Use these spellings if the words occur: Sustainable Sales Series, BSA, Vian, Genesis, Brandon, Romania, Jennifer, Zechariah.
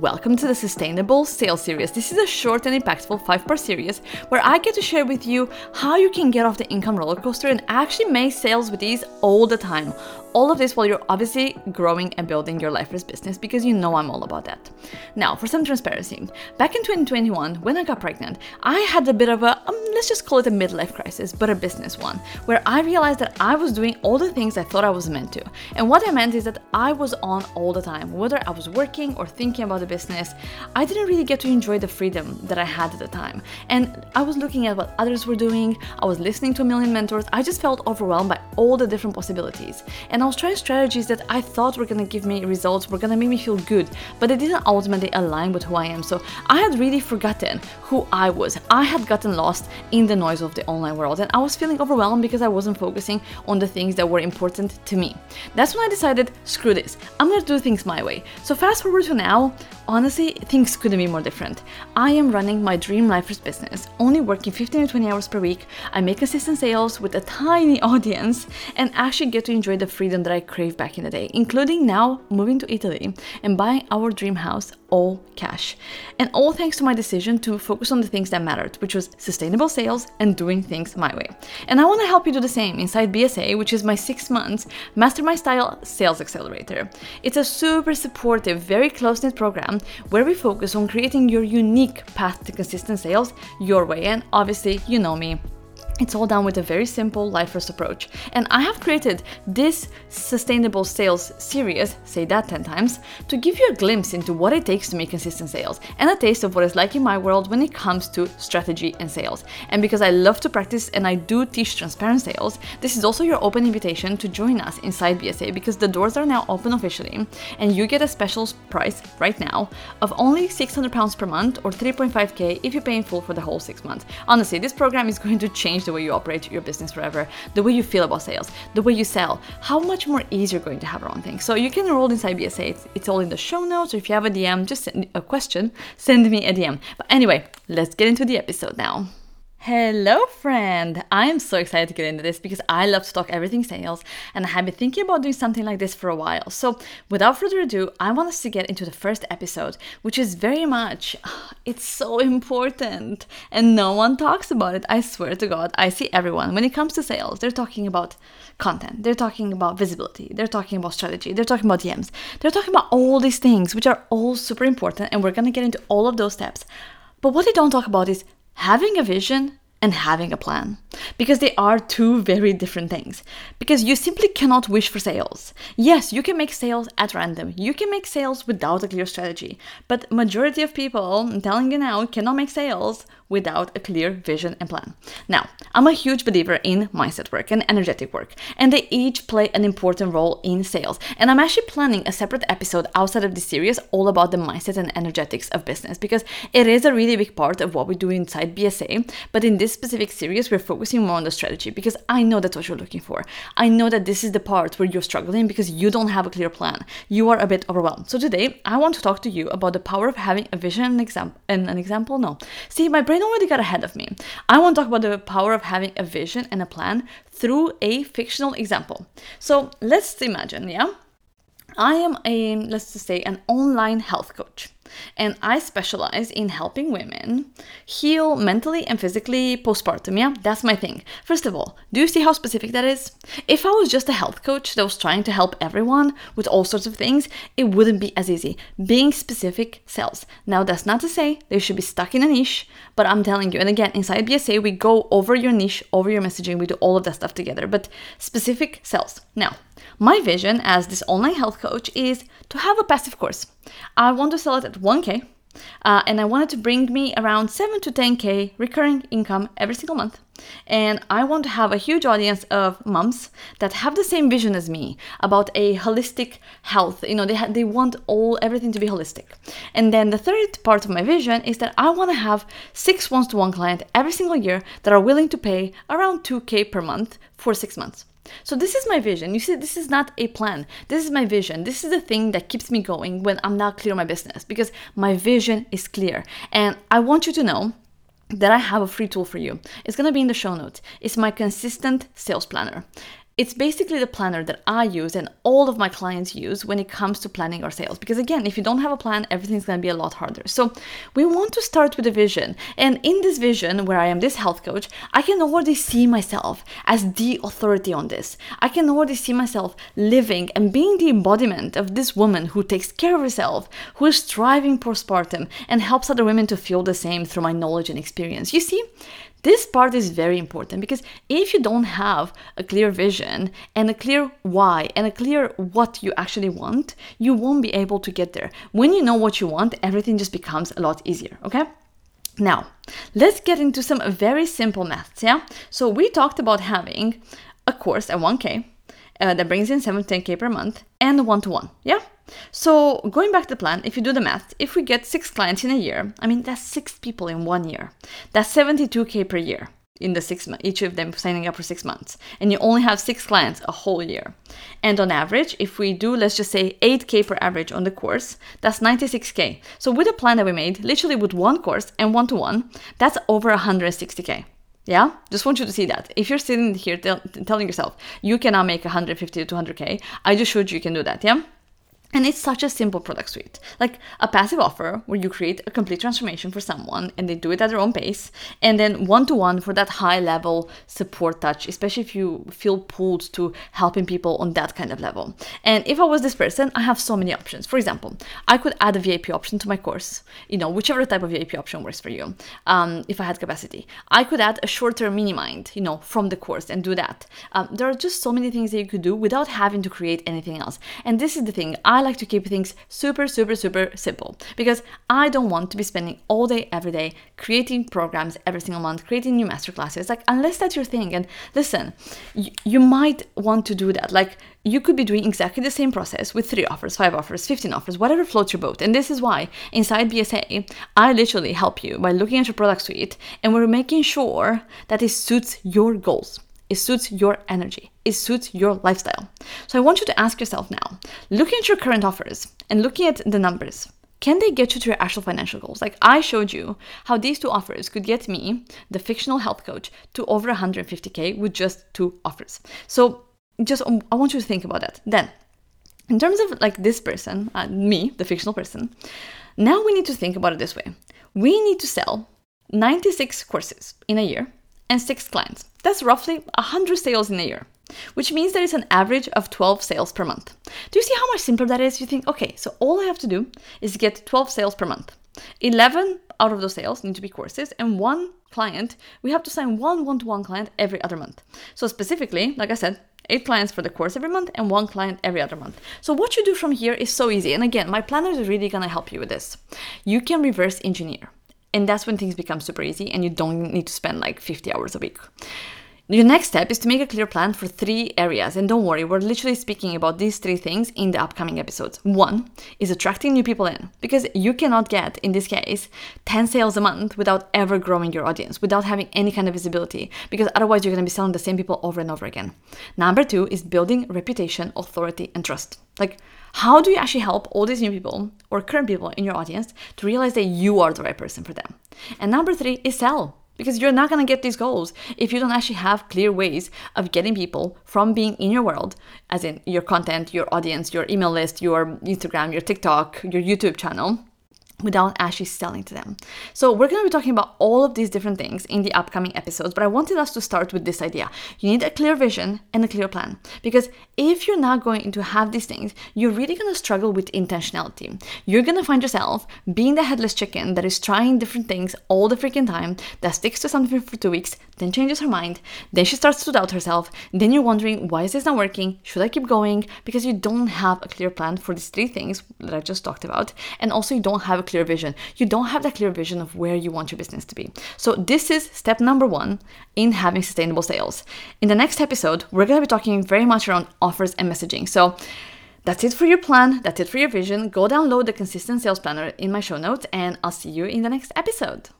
Welcome to the Sustainable Sales Series. This is a short and impactful 5-part series where I get to share with you how you can get off the income roller coaster and actually make sales with ease all the time. All of this while you're obviously growing and building your life as business, because you know I'm all about that. Now, for some transparency, back in 2021, when I got pregnant, I had a bit of a, let's just call it a midlife crisis, but a business one, where I realized that I was doing all the things I thought I was meant to. And what I meant is that I was on all the time, whether I was working or thinking about the business. I didn't really get to enjoy the freedom that I had at the time. And I was looking at what others were doing. I was listening to a million mentors. I just felt overwhelmed by all the different possibilities. And I was trying strategies that I thought were gonna give me results, were gonna make me feel good, but they didn't ultimately align with who I am. So I had really forgotten who I was. I had gotten lost in the noise of the online world, and I was feeling overwhelmed because I wasn't focusing on the things that were important to me. That's when I decided, screw this, I'm gonna do things my way. So fast forward to now, honestly, things couldn't be more different. I am running my dream lifers business, only working 15 to 20 hours per week. I make consistent sales with a tiny audience and actually get to enjoy the freedom that I craved back in the day, including now moving to Italy and buying our dream house, all cash. And all thanks to my decision to focus on the things that mattered, which was sustainable sales and doing things my way. And I want to help you do the same inside BSA, which is my 6-month mastermind style sales accelerator. It's a super supportive, very close-knit program where we focus on creating your unique path to consistent sales your way. And obviously, you know me, it's all done with a very simple life-first approach. And I have created this Sustainable Sales Series, say that 10 times, to give you a glimpse into what it takes to make consistent sales and a taste of what it's like in my world when it comes to strategy and sales. And because I love to practice and I do teach transparent sales, this is also your open invitation to join us inside BSA, because the doors are now open officially and you get a special price right now of only £600 per month, or 3.5k if you pay in full for the whole 6 months. Honestly, this program is going to change the way you operate your business forever, the way you feel about sales, the way you sell, how much more ease you're going to have around things. So you can enroll inside BSA. It's all in the show notes. Or if you have a DM, just send a question, send me a DM. But anyway, let's get into the episode now. Hello friend, I am so excited to get into this because I love to talk everything sales and I have been thinking about doing something like this for a while. So without further ado, I want us to get into the first episode, which is very much, it's so important and no one talks about it. I swear to God, I see everyone when it comes to sales, they're talking about content, they're talking about visibility, they're talking about strategy, they're talking about DMs, they're talking about all these things which are all super important, and we're gonna get into all of those steps. But what they don't talk about is having a vision and having a plan, because they are two very different things, because you simply cannot wish for sales. Yes, you can make sales at random. You can make sales without a clear strategy, but majority of people, I'm telling you now, cannot make sales without a clear vision and plan. Now, I'm a huge believer in mindset work and energetic work, and they each play an important role in sales. And I'm actually planning a separate episode outside of this series all about the mindset and energetics of business, because it is a really big part of what we do inside BSA, but in this specific series we're focusing more on the strategy, because I know that's what you're looking for. I know that this is the part where you're struggling because you don't have a clear plan. You are a bit overwhelmed. So today I want to talk to you about the power of having a vision and my brain already got ahead of me. I want to talk about the power of having a vision and a plan through a fictional example. So let's imagine, I am an online health coach, and I specialize in helping women heal mentally and physically postpartum. That's my thing. First of all, do you see how specific that is? If I was just a health coach that was trying to help everyone with all sorts of things, it wouldn't be as easy. Being specific sells. Now, that's not to say they should be stuck in a niche, but I'm telling you, and again, inside BSA, we go over your niche, over your messaging, we do all of that stuff together, but specific sells. Now, my vision as this online health coach is to have a passive course. I want to sell it at 1K, and I want it to bring me around 7 to 10K recurring income every single month. And I want to have a huge audience of moms that have the same vision as me about a holistic health. They want everything to be holistic. And then the third part of my vision is that I want to have 6 one-to-one clients every single year that are willing to pay around 2K per month for 6 months. So this is my vision. You see, this is not a plan. This is my vision. This is the thing that keeps me going when I'm not clear on my business, because my vision is clear. And I want you to know that I have a free tool for you. It's going to be in the show notes. It's my consistent sales planner. It's basically the planner that I use and all of my clients use when it comes to planning our sales. Because again, if you don't have a plan, everything's going to be a lot harder. So we want to start with a vision. And in this vision, where I am this health coach, I can already see myself as the authority on this. I can already see myself living and being the embodiment of this woman who takes care of herself, who is striving postpartum and helps other women to feel the same through my knowledge and experience. You see, this part is very important, because if you don't have a clear vision and a clear why and a clear what you actually want, you won't be able to get there. When you know what you want, everything just becomes a lot easier, okay? Now, let's get into some very simple maths, yeah? So we talked about having a course at 1K that brings in 7 to 10K per month and a one-to-one, yeah? So going back to the plan, if you do the math, if we get 6 clients in a year, I mean, that's 6 people in 1 year. That's 72K per year in the 6 months, each of them signing up for 6 months. And you only have 6 clients a whole year. And on average, if we do, let's just say 8K per average on the course, that's 96K. So with a plan that we made, literally with one course and one-to-one, that's over 160K. Yeah, just want you to see that. If you're sitting here telling yourself, you cannot make 150 to 200K, I just showed you can do that, yeah? And it's such a simple product suite, like a passive offer where you create a complete transformation for someone and they do it at their own pace. And then one-to-one for that high level support touch, especially if you feel pulled to helping people on that kind of level. And if I was this person, I have so many options. For example, I could add a VIP option to my course, you know, whichever type of VIP option works for you. If I had capacity, I could add a short-term mini-mind, you know, from the course and do that. There are just so many things that you could do without having to create anything else. And this is the thing, I like to keep things super simple, because I don't want to be spending all day every day creating programs every single month, creating new masterclasses, like, unless that's your thing. And listen, you might want to do that. Like, you could be doing exactly the same process with 3 offers, 5 offers, 15 offers, whatever floats your boat. And this is why inside BSA, I literally help you by looking at your product suite, and we're making sure that it suits your goals. It suits your energy. It suits your lifestyle. So I want you to ask yourself now, looking at your current offers and looking at the numbers, can they get you to your actual financial goals? Like, I showed you how these 2 offers could get me, the fictional health coach, to over 150K with just 2 offers. So just, I want you to think about that. Then, in terms of like this person, me, the fictional person, now we need to think about it this way. We need to sell 96 courses in a year and 6 clients. That's roughly 100 sales in a year, which means there is an average of 12 sales per month. Do you see how much simpler that is? You think, okay, so all I have to do is get 12 sales per month. 11 out of those sales need to be courses, and 1 client, we have to sign 1 one-to-one client every other month. So specifically, like I said, 8 clients for the course every month and 1 client every other month. So what you do from here is so easy. And again, my planner is really gonna help you with this. You can reverse engineer. And that's when things become super easy and you don't need to spend like 50 hours a week. Your next step is to make a clear plan for 3 areas. And don't worry, we're literally speaking about these 3 things in the upcoming episodes. 1 is attracting new people in, because you cannot get, in this case, 10 sales a month without ever growing your audience, without having any kind of visibility, because otherwise you're going to be selling the same people over and over again. 2 is building reputation, authority, and trust. Like, how do you actually help all these new people or current people in your audience to realize that you are the right person for them? And 3 is sell, because you're not going to get these goals if you don't actually have clear ways of getting people from being in your world, as in your content, your audience, your email list, your Instagram, your TikTok, your YouTube channel, without actually selling to them. So we're going to be talking about all of these different things in the upcoming episodes, but I wanted us to start with this idea. You need a clear vision and a clear plan, because if you're not going to have these things, you're really going to struggle with intentionality. You're going to find yourself being the headless chicken that is trying different things all the freaking time, that sticks to something for 2 weeks, then changes her mind, then she starts to doubt herself, then you're wondering, why is this not working? Should I keep going? Because you don't have a clear plan for these 3 things that I just talked about, and also you don't have a clear vision. You don't have that clear vision of where you want your business to be. So this is step number 1 in having sustainable sales. In the next episode, we're going to be talking very much around offers and messaging. So that's it for your plan. That's it for your vision. Go download the Consistent Sales Planner in my show notes, and I'll see you in the next episode.